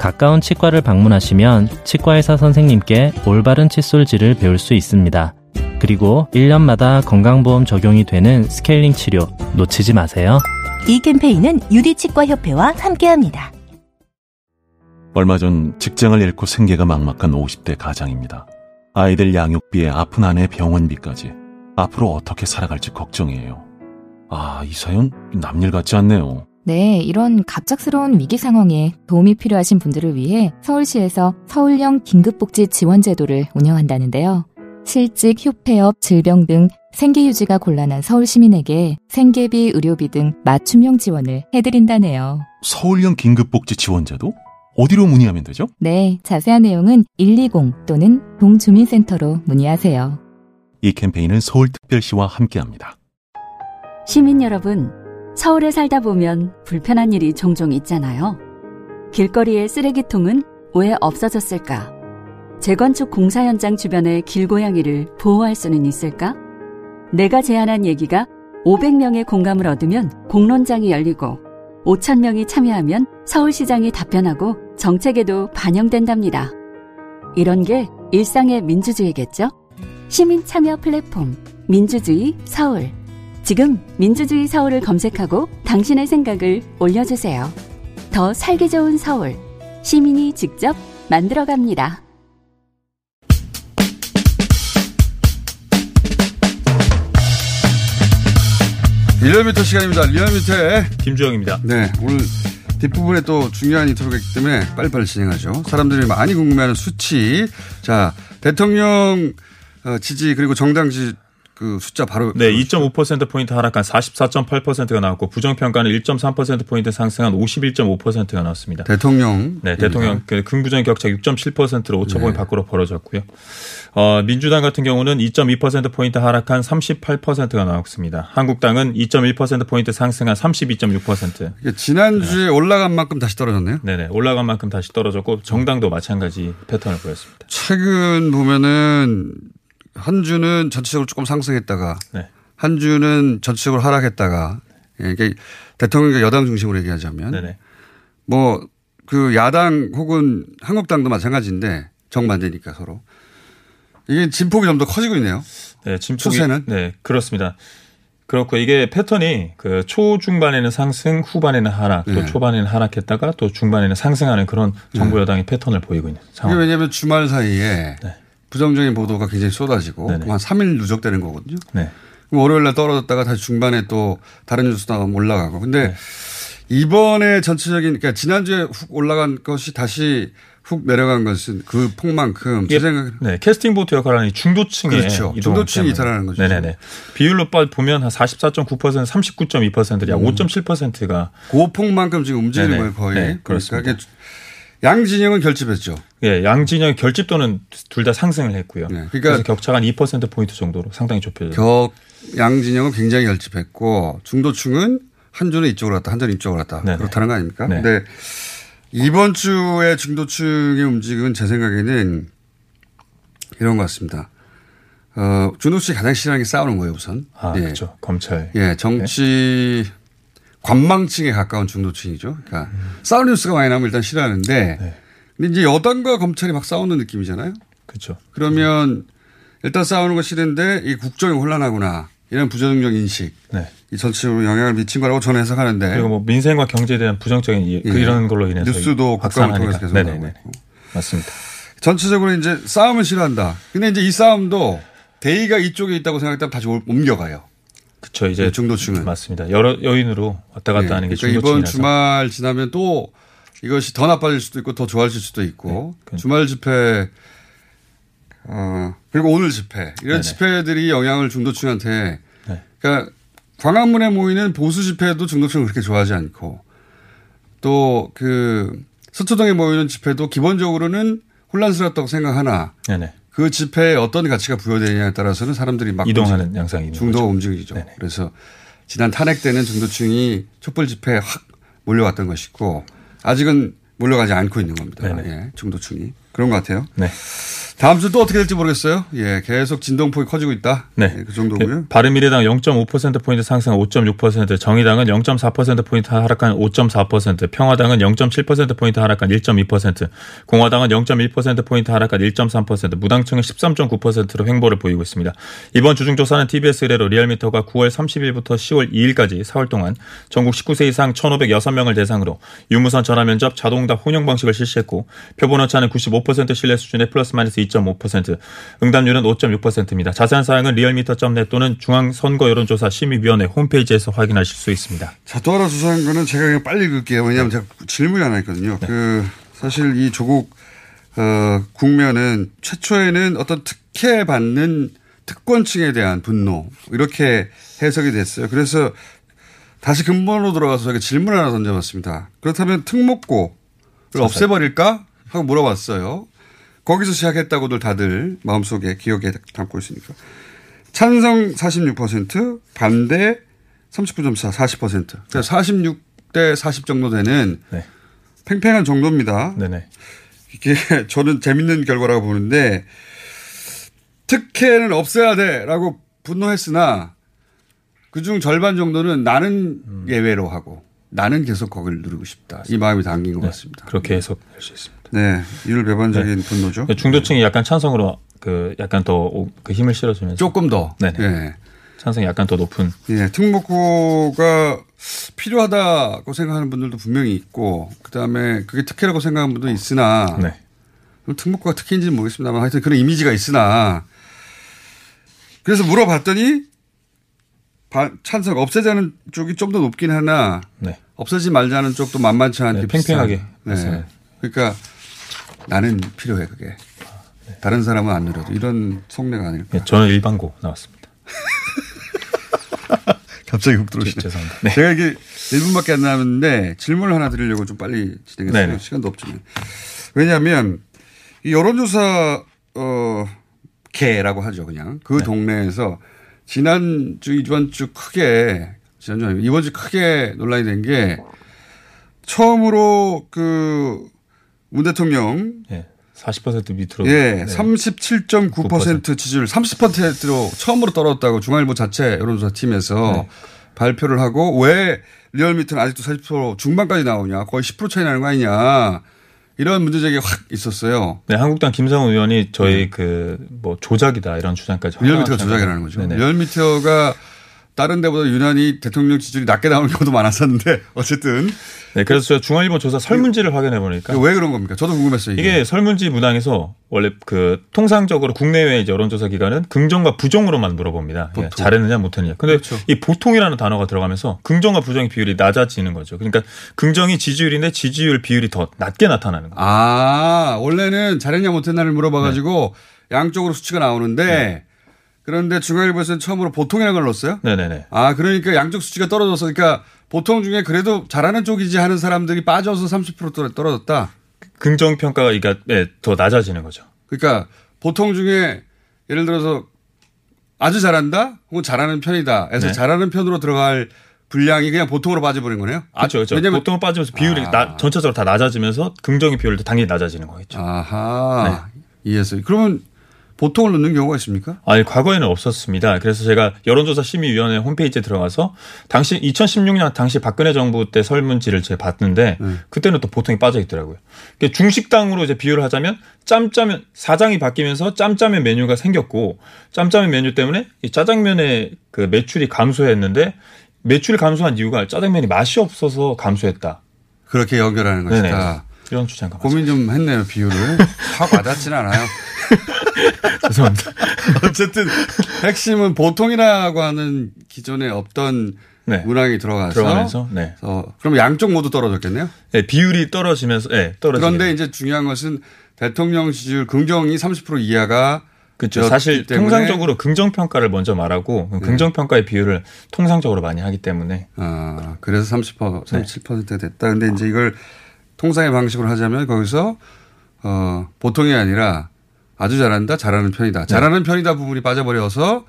가까운 치과를 방문하시면 치과의사 선생님께 올바른 칫솔질을 배울 수 있습니다. 그리고 일 년마다 건강보험 적용이 되는 스케일링 치료 놓치지 마세요. 이 캠페인은 유디치과협회와 함께합니다. 얼마 전 직장을 잃고 생계가 막막한 오십 대 가장입니다. 아이들 양육비에 아픈 아내의 병원비까지 앞으로 어떻게 살아갈지 걱정이에요. 아, 이 사연 남일 같지 않네요. 네, 이런 갑작스러운 위기 상황에 도움이 필요하신 분들을 위해 서울시에서 서울형 긴급복지 지원제도를 운영한다는데요. 실직, 휴폐업, 질병 등 생계유지가 곤란한 서울시민에게 생계비, 의료비 등 맞춤형 지원을 해드린다네요. 서울형 긴급복지 지원제도? 어디로 문의하면 되죠? 네, 자세한 내용은 일이공 또는 동주민센터로 문의하세요. 이 캠페인은 서울특별시와 함께합니다. 시민 여러분, 서울에 살다 보면 불편한 일이 종종 있잖아요. 길거리의 쓰레기통은 왜 없어졌을까? 재건축 공사 현장 주변의 길고양이를 보호할 수는 있을까? 내가 제안한 얘기가 오백 명의 공감을 얻으면 공론장이 열리고 오천 명이 참여하면 서울시장이 답변하고 정책에도 반영된답니다. 이런 게 일상의 민주주의겠죠? 시민 참여 플랫폼 민주주의 서울. 지금 민주주의 서울을 검색하고 당신의 생각을 올려주세요. 더 살기 좋은 서울, 시민이 직접 만들어갑니다. 리얼미터 시간입니다. 리얼미터의 김주영입니다. 네, 오늘 뒷부분에 또 중요한 인터뷰가 있기 때문에 빨리빨리 진행하죠. 사람들이 많이 궁금해하는 수치. 자, 대통령 지지 그리고 정당 지지. 그 숫자 바로. 네, 이 점 오 퍼센트 포인트 하락한 사십사 점 팔 퍼센트가 나왔고 부정평가는 일 점 삼 퍼센트 포인트 상승한 오십일 점 오 퍼센트가 나왔습니다. 대통령. 네, 대통령. 그 긍부정 격차 육 점 칠 퍼센트로 오차범위 네. 밖으로 벌어졌고요. 어, 민주당 같은 경우는 이 점 이 퍼센트 포인트 하락한 삼십팔 퍼센트가 나왔습니다. 한국당은 이 점 일 퍼센트 포인트 상승한 삼십이 점 육 퍼센트. 그러니까 지난주에 네. 올라간 만큼 다시 떨어졌네요. 네네. 올라간 만큼 다시 떨어졌고 정당도 마찬가지 패턴을 보였습니다. 최근 보면은 한 주는 전체적으로 조금 상승했다가 네. 한 주는 전체적으로 하락했다가 이게 대통령이 여당 중심으로 얘기하자면 네네. 뭐 그 야당 혹은 한국당도 마찬가지인데 정반대니까 서로 이게 진폭이 좀 더 커지고 있네요. 네, 진폭이. 추세는? 네, 그렇습니다. 그렇고 이게 패턴이 그 초중반에는 상승, 후반에는 하락, 또 네. 초반에는 하락했다가 또 중반에는 상승하는 그런 정부 여당의 네. 패턴을 보이고 있는 상황. 이게 왜냐하면 주말 사이에 네. 부정적인 보도가 굉장히 쏟아지고 네네. 한 삼 일 누적되는 거거든요. 네. 그럼 월요일 날 떨어졌다가 다시 중반에 또 다른 뉴스가 올라가고. 근데 네. 이번에 전체적인 그러니까 지난주에 훅 올라간 것이 다시 훅 내려간 것은 그 폭만큼 제 생각에 네, 캐스팅 보트 역할을 하는 중도층에 그렇죠. 중도층이 이탈하는 거죠. 네네네. 비율로 보면 한 사십사 점 구 퍼센트, 삼십구 점 이 퍼센트, 약 음. 오 점 칠 퍼센트가 그 폭만큼 지금 움직이는 네네. 거예요, 거의. 네, 그렇습니다. 그러니까 양 진영은 결집했죠. 예, 네, 양 진영의 결집 또는 둘 다 상승을 했고요. 네, 그러니까 그래서 격차가 한 이 퍼센트 포인트 정도로 상당히 좁혀졌죠. 양 진영은 굉장히 결집했고 중도층은 한 줄은 이쪽으로 갔다, 한 줄은 이쪽으로 갔다. 네네. 그렇다는 거 아닙니까? 네. 근데 이번 주에 중도층의 움직임은 제 생각에는 이런 것 같습니다. 어, 중도층이 가장 싫어하는 게 싸우는 거예요, 우선. 아, 예. 그렇죠. 검찰. 예, 정치 네. 관망층에 가까운 중도층이죠. 그러니까 음. 싸우는 뉴스가 많이 나오면 일단 싫어하는데, 네. 근데 이제 여당과 검찰이 막 싸우는 느낌이잖아요. 그렇죠. 그러면 일단 싸우는 거 싫은데 이 국정이 혼란하구나. 이런 부정적 인식, 네. 이 전체적으로 영향을 미친 거라고 저는 해석하는데. 그리고 뭐 민생과 경제에 대한 부정적인 예. 이런 걸로 인해서 뉴스도 국감을 통해서 계속 나오고 있고. 맞습니다. 전체적으로 이제 싸움을 싫어한다. 근데 이제 이 싸움도 대의가 이쪽에 있다고 생각했다면 다시 옮겨가요. 그렇죠. 이제 중도층은 맞습니다. 여러 여인으로 왔다 갔다 예. 하는 게 중도층이라서. 그러니까 이번 주말 지나면 또 이것이 더 나빠질 수도 있고 더 좋아질 수도 있고 네. 주말 집회. 어, 그리고 오늘 집회. 이런 네네. 집회들이 영향을 중도층한테. 네. 그러니까 광화문에 모이는 보수 집회도 중도층은 그렇게 좋아하지 않고 또 그 서초동에 모이는 집회도 기본적으로는 혼란스럽다고 생각하나 네네. 그 집회에 어떤 가치가 부여되느냐에 따라서는 사람들이 막 이동하는 양상이 중도가 움직이죠. 네네. 그래서 지난 탄핵 때는 중도층이 촛불 집회에 확 몰려왔던 것이고 아직은 몰려가지 않고 있는 겁니다. 예, 중도층이. 그런 것 같아요. 네. 다음 주 또 어떻게 될지 모르겠어요. 예, 계속 진동폭이 커지고 있다. 네. 예, 그 정도고요. 바른미래당 영 점 오 퍼센트 포인트 상승 오 점 육 퍼센트, 정의당은 영 점 사 퍼센트 포인트 하락한 오 점 사 퍼센트, 평화당은 영 점 칠 퍼센트 포인트 하락한 일 점 이 퍼센트, 공화당은 영 점 일 퍼센트 포인트 하락한 일 점 삼 퍼센트, 무당층은 십삼 점 구 퍼센트로 횡보를 보이고 있습니다. 이번 주중조사는 티비에스 의뢰로 리얼미터가 구월 삼십일부터 시월 이일까지 사흘 동안 전국 십구 세 이상 천오백육 명을 대상으로 유무선 전화면접 자동응답 혼용 방식을 실시했고 표본 오차는 구십오 퍼센트 신뢰 수준의 플러스 마이너스 이 점 오 퍼센트, 응답률은 오 점 육 퍼센트입니다. 자세한 사항은 리얼미터 닷 넷 또는 중앙선거여론조사심의위원회 홈페이지에서 확인하실 수 있습니다. 자, 또 하나 조사한 거는 제가 그냥 빨리 읽을게요. 왜냐하면 네. 제가 질문이 하나 있거든요. 네. 그 사실 이 조국 어, 국면은 최초에는 어떤 특혜 받는 특권층에 대한 분노 이렇게 해석이 됐어요. 그래서 다시 근본으로 돌아가서 제가 질문을 하나 던져봤습니다. 그렇다면 특목고를 사실. 없애버릴까 하고 물어봤어요. 거기서 시작했다고들 다들 마음속에 기억에 담고 있으니까. 찬성 사십육 퍼센트, 반대 삼십구 점 사, 사십 퍼센트. 그러니까 사십육 대 사십 정도 되는 네. 팽팽한 정도입니다. 네네. 이게 저는 재밌는 결과라고 보는데 특혜는 없애야 돼라고 분노했으나 그중 절반 정도는 나는 음. 예외로 하고 나는 계속 거기를 누리고 싶다. 이 마음이 담긴 것 네. 같습니다. 그렇게 해석할 수 있습니다. 네, 일배반적인 네. 분노죠. 중도층이 약간 찬성으로 그 약간 더 그 힘을 실어주면서 조금 더 네, 네. 찬성이 약간 더 높은. 네, 특목고가 필요하다고 생각하는 분들도 분명히 있고 그다음에 그게 특혜라고 생각하는 분도 있으나 네. 특목고가 특혜인지는 모르겠습니다만 하여튼 그런 이미지가 있으나 그래서 물어봤더니 찬성 없애자는 쪽이 좀 더 높긴 하나 네. 없애지 말자는 쪽도 만만치 않게 네, 팽팽하게. 네. 그러니까. 나는 필요해 그게. 네. 다른 사람은 안 누려도 이런 속내가 아닐까. 네, 저는 일반고 나왔습니다. 갑자기 훅 들어오시네. 죄송합니다. 네. 제가 이게 일 분밖에 안 남았는데 질문을 하나 드리려고 좀 빨리 진행했어요. 네네. 시간도 없지만. 왜냐하면 이 여론조사 어, 개라고 하죠. 그냥 그 네. 동네에서 지난주 이번 주 크게 지난주 아니고 이번 주 크게 논란이 된 게 처음으로 그 문 대통령. 예. 사십 퍼센트 밑으로. 예. 네. 삼십칠 점 구 퍼센트 지지율 삼십 퍼센트로 처음으로 떨어졌다고 중앙일보 자체 여론조사 팀에서 네. 발표를 하고 왜 리얼미터는 아직도 사십 퍼센트 중반까지 나오냐. 거의 십 퍼센트 차이 나는 거 아니냐. 이런 문제제기 확 있었어요. 네, 한국당 김상훈 의원이 저희 네. 그 뭐 조작이다 이런 주장까지. 리얼미터가 조작이라는 거죠. 네네. 리얼미터가 다른 데보다 유난히 대통령 지지율이 낮게 나오는 경우도 많았었는데 어쨌든. 네, 그래서 제가 중앙일보 조사 설문지를 확인해 보니까 왜 그런 겁니까? 저도 궁금했어요. 이게, 이게 설문지 문항에서 원래 그 통상적으로 국내외 이제 여론조사 기관은 긍정과 부정으로만 물어봅니다. 예, 잘했느냐 못했느냐. 근데 그렇죠. 이 보통이라는 단어가 들어가면서 긍정과 부정의 비율이 낮아지는 거죠. 그러니까 긍정이 지지율인데 지지율 비율이 더 낮게 나타나는 거예요. 아, 원래는 잘했냐 못했냐를 물어봐가지고 네. 양쪽으로 수치가 나오는데. 네. 그런데 중앙일보에서는 처음으로 보통이라는 걸 넣었어요? 네네네. 아, 그러니까 양쪽 수치가 떨어져서 그러니까 보통 중에 그래도 잘하는 쪽이지 하는 사람들이 빠져서 삼십 퍼센트 떨어졌다. 긍정평가가 그러니까 네, 더 낮아지는 거죠. 그러니까 보통 중에 예를 들어서 아주 잘한다 혹은 잘하는 편이다 해서 네. 잘하는 편으로 들어갈 분량이 그냥 보통으로 빠져버린 거네요? 그렇죠. 그렇죠. 왜냐면 보통으로 빠지면서 비율이 아. 나, 전체적으로 다 낮아지면서 긍정의 비율도 당연히 낮아지는 거겠죠. 아하. 네. 이해했어요. 그러면 보통을 넣는 경우가 있습니까? 아니, 과거에는 없었습니다. 그래서 제가 여론조사심의위원회 홈페이지에 들어가서 당시 이천십육 년 당시 박근혜 정부 때 설문지를 제가 봤는데 음. 그때는 또 보통이 빠져 있더라고요. 그러니까 중식당으로 이제 비유를 하자면 짬짜면 사장이 바뀌면서 짬짜면 메뉴가 생겼고 짬짜면 메뉴 때문에 이 짜장면의 그 매출이 감소했는데 매출이 감소한 이유가 짜장면이 맛이 없어서 감소했다. 그렇게 연결하는 것이다. 네네. 이런 주장과 고민 맞습니다. 좀 했네요. 비유를. 확 와닿지는 않아요. 죄송합니다. 어쨌든 핵심은 보통이라고 하는 기존에 없던 네. 문항이 들어가서. 들어가면서. 네. 어, 그럼 양쪽 모두 떨어졌겠네요? 네. 비율이 떨어지면서. 네, 떨어지면서. 그런데 이제 중요한 것은 대통령 지지율 긍정이 삼십 퍼센트 이하가. 그렇죠. 사실 통상적으로 긍정평가를 먼저 말하고 네. 긍정평가의 비율을 통상적으로 많이 하기 때문에. 아, 그래서 삼십 퍼센트, 삼십칠 퍼센트가 됐다. 근데 이제 이걸 통상의 방식으로 하자면 거기서 어, 보통이 아니라 아주 잘한다, 잘하는 편이다. 잘하는 네. 편이다 부분이 빠져버려서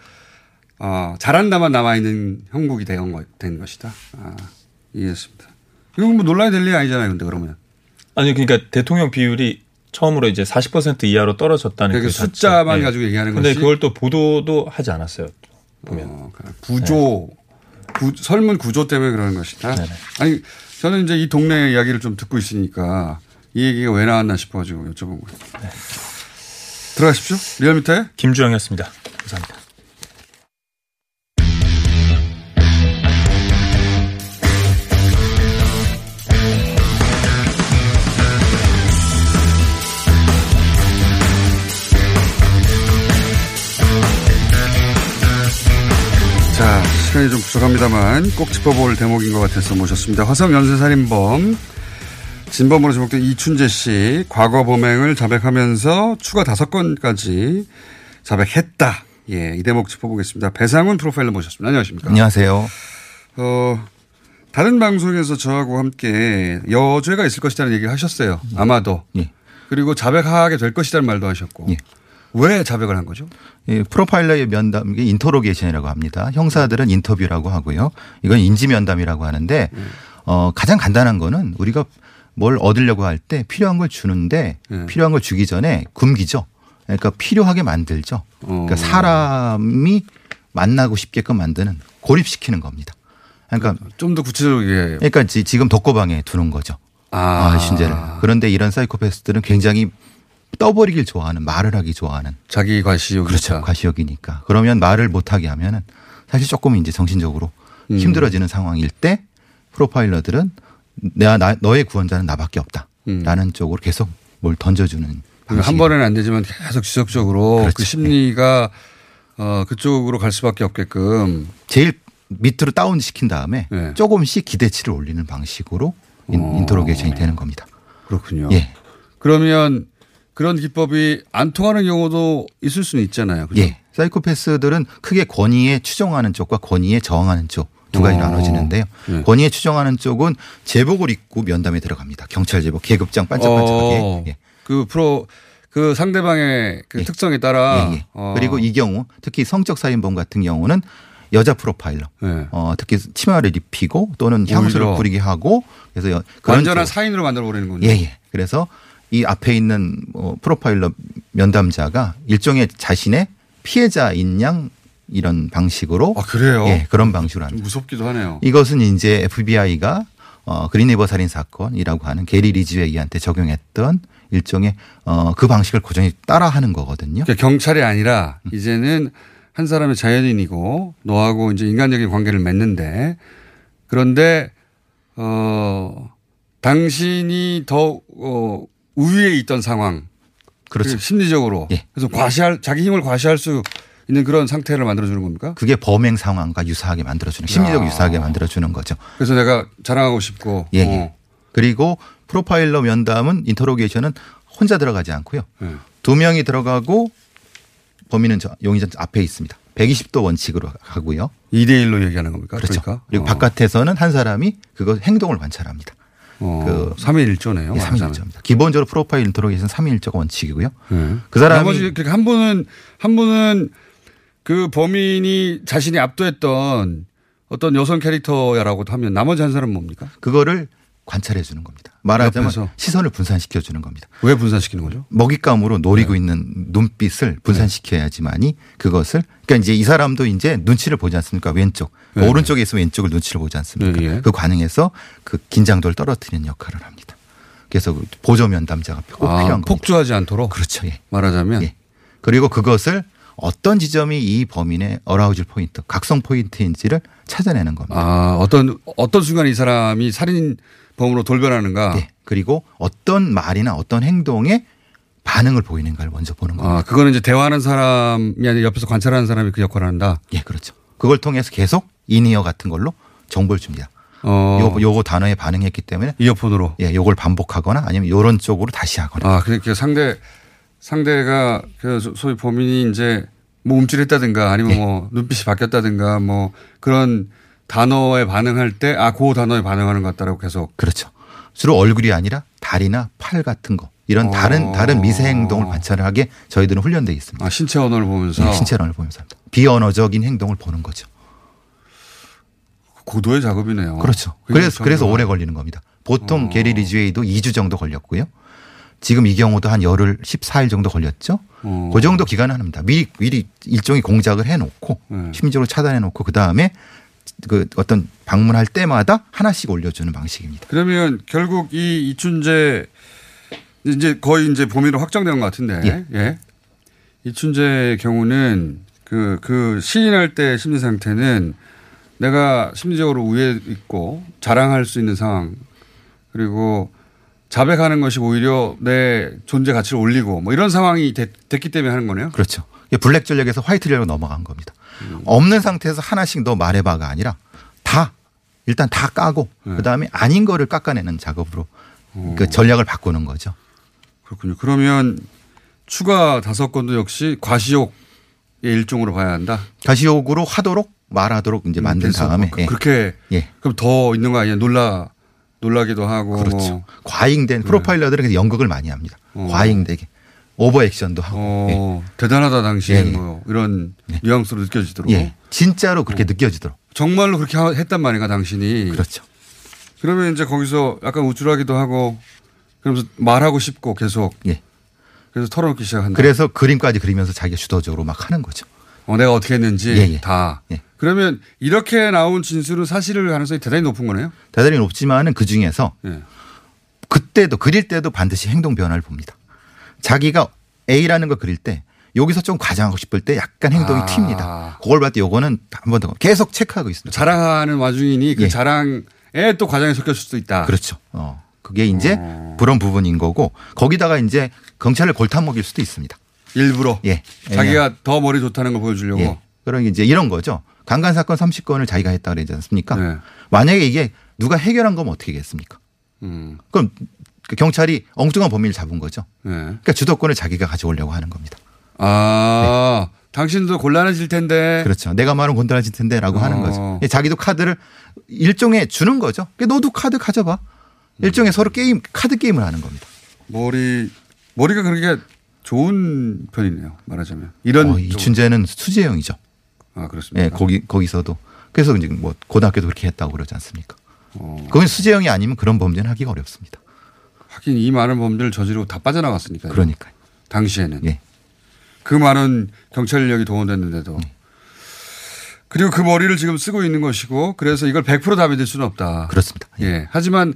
어, 잘한다만 남아있는 형국이 된 것이다. 아, 이해했습니다. 이건 뭐 논란이 될 일이 아니잖아요. 근데 그러면. 아니 그러니까 대통령 비율이 처음으로 이제 사십 퍼센트 이하로 떨어졌다는 그러니까 그 숫자만 네. 가지고 얘기하는 것이. 근데 그걸 또 보도도 하지 않았어요. 보면. 어, 구조, 네. 구, 설문 구조 때문에 그러는 것이다. 네네. 아니. 저는 이제 이 동네 이야기를 좀 듣고 있으니까 이 얘기가 왜 나왔나 싶어가지고 여쭤본 거예요. 네. 들어가십시오. 리얼미터의 김주영이었습니다. 감사합니다. 자, 시간이 좀 부족합니다만 꼭 짚어볼 대목인 것 같아서 모셨습니다. 화성 연쇄살인범 진범으로 지목된 이춘재 씨 과거 범행을 자백하면서 추가 다섯 건까지 자백했다. 예, 이 대목 짚어보겠습니다. 배상훈 프로파일러 모셨습니다. 안녕하십니까? 안녕하세요. 어, 다른 방송에서 저하고 함께 여죄가 있을 것이라는 얘기를 하셨어요. 아마도. 예. 그리고 자백하게 될 것이라는 말도 하셨고. 예. 왜 자백을 한 거죠? 예, 프로파일러의 면담, 이게 인터로게이션이라고 합니다. 형사들은 인터뷰라고 하고요. 이건 인지면담이라고 하는데 음. 어, 가장 간단한 거는 우리가 뭘 얻으려고 할 때 필요한 걸 주는데 음. 필요한 걸 주기 전에 굶기죠. 그러니까 필요하게 만들죠. 그러니까 어. 사람이 만나고 싶게끔 만드는 고립시키는 겁니다. 그러니까 좀 더 구체적이게. 그러니까 지금 독거방에 두는 거죠. 아, 신재를. 그런데 이런 사이코패스들은 굉장히 떠버리길 좋아하는, 말을 하기 좋아하는. 자기 과시욕이니까. 그렇죠. 과시욕이니까. 그러면 말을 못하게 하면은 사실 조금 이제 정신적으로 음. 힘들어지는 상황일 때 프로파일러들은 내가 나, 너의 구원자는 나밖에 없다. 음. 라는 쪽으로 계속 뭘 던져주는 방식. 한 번에는 안 되지만 계속 지속적으로 그렇죠. 그 심리가 네. 어, 그쪽으로 갈 수밖에 없게끔. 음. 제일 밑으로 다운시킨 다음에 네. 조금씩 기대치를 올리는 방식으로 인, 인터로게이션이 되는 겁니다. 그렇군요. 예. 그러면 그런 기법이 안 통하는 경우도 있을 수는 있잖아요. 그렇죠? 예. 사이코패스들은 크게 권위에 추종하는 쪽과 권위에 저항하는 쪽 두 가지로 나눠지는데요. 네. 권위에 추종하는 쪽은 제복을 입고 면담에 들어갑니다. 경찰 제복, 계급장 반짝반짝하게. 어, 예. 그 프로 그 상대방의 그 예. 특성에 따라. 예, 예. 어. 그리고 이 경우 특히 성적 살인범 같은 경우는 여자 프로파일러. 네. 어, 특히 치마를 입히고 또는 향수를 오히려. 뿌리게 하고 그래서 여, 완전한 사인으로 만들어 버리는군요. 예, 예. 그래서 이 앞에 있는 프로파일러 면담자가 일종의 자신의 피해자인 양 이런 방식으로. 아, 그래요? 예, 그런 방식으로 합니다. 무섭기도 하네요. 이것은 이제 에프비아이가 어, 그린네이버 살인 사건이라고 하는 게리 리즈웨이한테 적용했던 일종의 어, 그 방식을 고정히 따라하는 거거든요. 그러니까 경찰이 아니라 이제는 한 사람의 자연인이고 너하고 이제 인간적인 관계를 맺는데, 그런데 어, 당신이 더 어, 우위에 있던 상황, 그렇죠. 심리적으로 예. 그래서 과시할 자기 힘을 과시할 수 있는 그런 상태를 만들어주는 겁니까? 그게 범행 상황과 유사하게 만들어주는, 심리적 유사하게 만들어주는 거죠. 그래서 내가 자랑하고 싶고. 예. 어. 그리고 프로파일러 면담은, 인터로게이션은 혼자 들어가지 않고요. 예. 두 명이 들어가고 범인은 저, 용의자 앞에 있습니다. 백이십 도 원칙으로 가고요. 이 대 일로 얘기하는 겁니까? 그렇죠. 그러니까? 그리고 어. 바깥에서는 한 사람이 그거 행동을 관찰합니다. 어, 그 삼 인 일 조네요. 예, 삼 인 일 조입니다. 기본적으로 프로파일 인터로게이션 삼 인 일 조가 원칙이고요. 예. 그 사람이 나머지 한 분은 한 분은 그 범인이 자신이 압도했던 어떤 여성 캐릭터야라고 하면 나머지 한 사람은 뭡니까? 그거를 관찰해 주는 겁니다. 말하자면 옆에서. 시선을 분산시켜 주는 겁니다. 왜 분산시키는 거죠? 먹잇감으로 노리고 네. 있는 눈빛을 분산시켜야지만이 그것을, 그러니까 이제 이 사람도 이제 눈치를 보지 않습니까? 왼쪽. 네. 오른쪽에 있으면 왼쪽을 눈치를 보지 않습니까? 네. 그 관행에서 그 긴장도를 떨어뜨리는 역할을 합니다. 그래서 보조 면담자가 꼭 아, 필요한 겁니다. 폭주하지 않도록? 그렇죠. 예. 말하자면. 예. 그리고 그것을 어떤 지점이 이 범인의 어라우질 포인트, 각성 포인트인지를 찾아내는 겁니다. 아, 어떤 어떤 순간 이 사람이 살인범으로 돌변하는가. 네. 그리고 어떤 말이나 어떤 행동에 반응을 보이는가를 먼저 보는 겁니다. 아, 그거는 이제 대화하는 사람이 아니라 옆에서 관찰하는 사람이 그 역할을 한다. 예, 네, 그렇죠. 그걸 통해서 계속 인이어 같은 걸로 정보를 줍니다. 어. 요거, 요거 단어에 반응했기 때문에 이어폰으로. 예, 요걸 반복하거나 아니면 요런 쪽으로 다시 하거나. 아, 그러니까 상대. 상대가 그 소위 범인이 이제 뭐 움찔했다든가 아니면 예. 뭐 눈빛이 바뀌었다든가 뭐 그런 단어에 반응할 때 아, 그 단어에 반응하는 것 같다라고 계속. 그렇죠. 주로 얼굴이 아니라 다리나 팔 같은 거 이런 어. 다른 다른 미세 행동을 관찰하게 저희들은 훈련돼 있습니다. 아, 신체 언어를 보면서. 네, 신체 언어를 보면서 합니다. 비언어적인 행동을 보는 거죠. 고도의 작업이네요. 그렇죠. 그래서 그래서 오래 걸리는 겁니다. 보통 어. 게리 리즈웨이도 이 주 정도 걸렸고요. 지금 이 경우도 한 열흘 십사 일 정도 걸렸죠. 오. 그 정도 기간을 합니다. 미리 미리 일종의 공작을 해놓고 네. 심리적으로 차단해놓고 그다음에 그 어떤 방문할 때마다 하나씩 올려주는 방식입니다. 그러면 결국 이 이춘재 이제 거의 이제 범위로 확정된 것 같은데 예. 예. 이춘재의 경우는 그, 그 시인할 때 심리 상태는 내가 심리적으로 우위에 있고 자랑할 수 있는 상황, 그리고 자백하는 것이 오히려 내 존재 가치를 올리고 뭐 이런 상황이 됐, 됐기 때문에 하는 거네요. 그렇죠. 블랙 전략에서 화이트 전략으로 넘어간 겁니다. 음. 없는 상태에서 하나씩 너 말해봐가 아니라 다 일단 다 까고 네. 그다음에 아닌 거를 깎아내는 작업으로 그 전략을 바꾸는 거죠. 그렇군요. 그러면 추가 다섯 건도 역시 과시욕의 일종으로 봐야 한다. 과시욕으로 하도록 말하도록 이제 만든 다음에. 예. 그렇게 예. 그럼 더 있는 거 아니야? 놀라. 놀라기도 하고. 그렇죠. 과잉된 네. 프로파일러들은 연극을 많이 합니다. 어. 과잉되게. 오버액션도 하고. 어. 예. 대단하다 당신. 예. 뭐 이런 예. 뉘앙스로 느껴지도록. 예. 진짜로 그렇게 어. 느껴지도록. 정말로 그렇게 했단 말인가 당신이. 그렇죠. 그러면 이제 거기서 약간 우쭐하기도 하고 그러면서 말하고 싶고 계속. 예. 그래서 털어놓기 시작한다. 그래서 그림까지 그리면서 자기가 주도적으로 막 하는 거죠. 어, 내가 어떻게 했는지 예, 예. 다. 예. 그러면 이렇게 나온 진술은 사실일 가능성이 대단히 높은 거네요? 대단히 높지만은 그중에서 예. 그때도 그릴 때도 반드시 행동 변화를 봅니다. 자기가 A라는 걸 그릴 때 여기서 좀 과장하고 싶을 때 약간 행동이 아. 튑니다. 그걸 봤을 때 요거는 한 번 더 계속 체크하고 있습니다. 자랑하는 와중이니 그 예. 자랑에 또 과장이 섞였을 수도 있다. 그렇죠. 어. 그게 이제 어. 그런 부분인 거고 거기다가 이제 경찰을 골탕 먹일 수도 있습니다. 일부러 예. 자기가 예. 더 머리 좋다는 걸 보여주려고. 예. 그런 이제 이런 거죠. 강간 사건 삼십 건을 자기가 했다 그러지 않습니까? 예. 만약에 이게 누가 해결한 거면 어떻게 했습니까? 음. 그럼 경찰이 엉뚱한 범인을 잡은 거죠. 예. 그러니까 주도권을 자기가 가져오려고 하는 겁니다. 아, 네. 당신도 곤란해질 텐데. 그렇죠. 내가 말하면 곤란해질 텐데라고 어. 하는 거죠. 자기도 카드를 일종의 주는 거죠. 그러니까 너도 카드 가져봐. 일종의 음. 서로 게임 카드 게임을 하는 겁니다. 머리 머리가 그렇게. 좋은 편이네요. 말하자면 이런 어, 이춘재는 수재형이죠. 아 그렇습니다. 예, 거기 거기서도 그래서 이제 뭐 고등학교도 그렇게 했다고 그러지 않습니까? 어. 그건 수재형이 아니면 그런 범죄는 하기가 어렵습니다. 하긴 이 많은 범죄를 저지르고 다 빠져나갔으니까. 그러니까요. 당시에는 예. 그 많은 경찰력이 동원됐는데도 예. 그리고 그 머리를 지금 쓰고 있는 것이고 그래서 이걸 백 퍼센트 답이 될 수는 없다. 그렇습니다. 예. 예. 하지만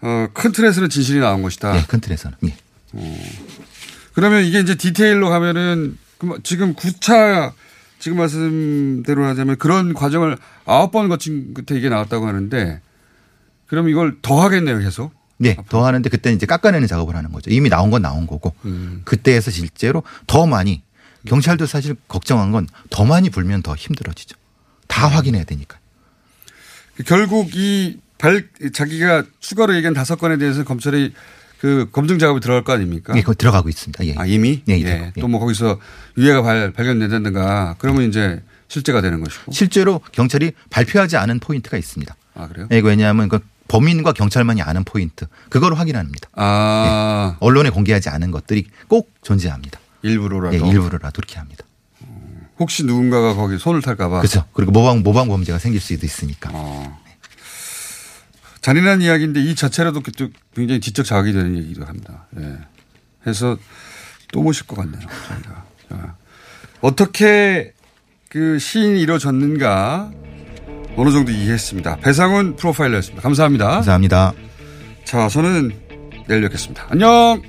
어, 큰 틀에서는 진실이 나온 것이다. 예, 큰 틀에서는. 예. 어. 그러면 이게 이제 디테일로 가면은 지금 구 차 지금 말씀대로 하자면 그런 과정을 아홉 번 거친 끝에 이게 나왔다고 하는데 그럼 이걸 더 하겠네요 계속. 네. 앞으로. 더 하는데 그때는 이제 깎아내는 작업을 하는 거죠. 이미 나온 건 나온 거고 음. 그때에서 실제로 더 많이 경찰도 사실 걱정한 건 더 많이 불면 더 힘들어지죠. 다 확인해야 되니까. 결국 이 발, 자기가 추가로 얘기한 다섯 건에 대해서 검찰이 그 검증 작업이 들어갈 거 아닙니까? 예, 그거 들어가고 있습니다. 예. 아, 이미? 예, 예. 또 뭐 거기서 유해가 발, 발견된다든가 그러면 예. 이제 실제가 되는 것이고. 실제로 경찰이 발표하지 않은 포인트가 있습니다. 아, 그래요? 예, 왜냐하면 그 범인과 경찰만이 아는 포인트. 그걸 확인합니다. 아. 예. 언론에 공개하지 않은 것들이 꼭 존재합니다. 일부러라도. 예, 일부러라도 그렇게 합니다. 혹시 누군가가 거기 손을 탈까 봐. 그렇죠. 그리고 모방, 모방 범죄가 생길 수도 있으니까. 어. 잔인한 이야기인데 이 자체라도 굉장히 지적 자극이 되는 얘기도 합니다. 예. 해서 또 모실 것 같네요. 저희가. 자. 어떻게 그 시인이 이루어졌는가 어느 정도 이해했습니다. 배상훈 프로파일러였습니다. 감사합니다. 감사합니다. 자, 저는 내일 뵙겠습니다. 안녕!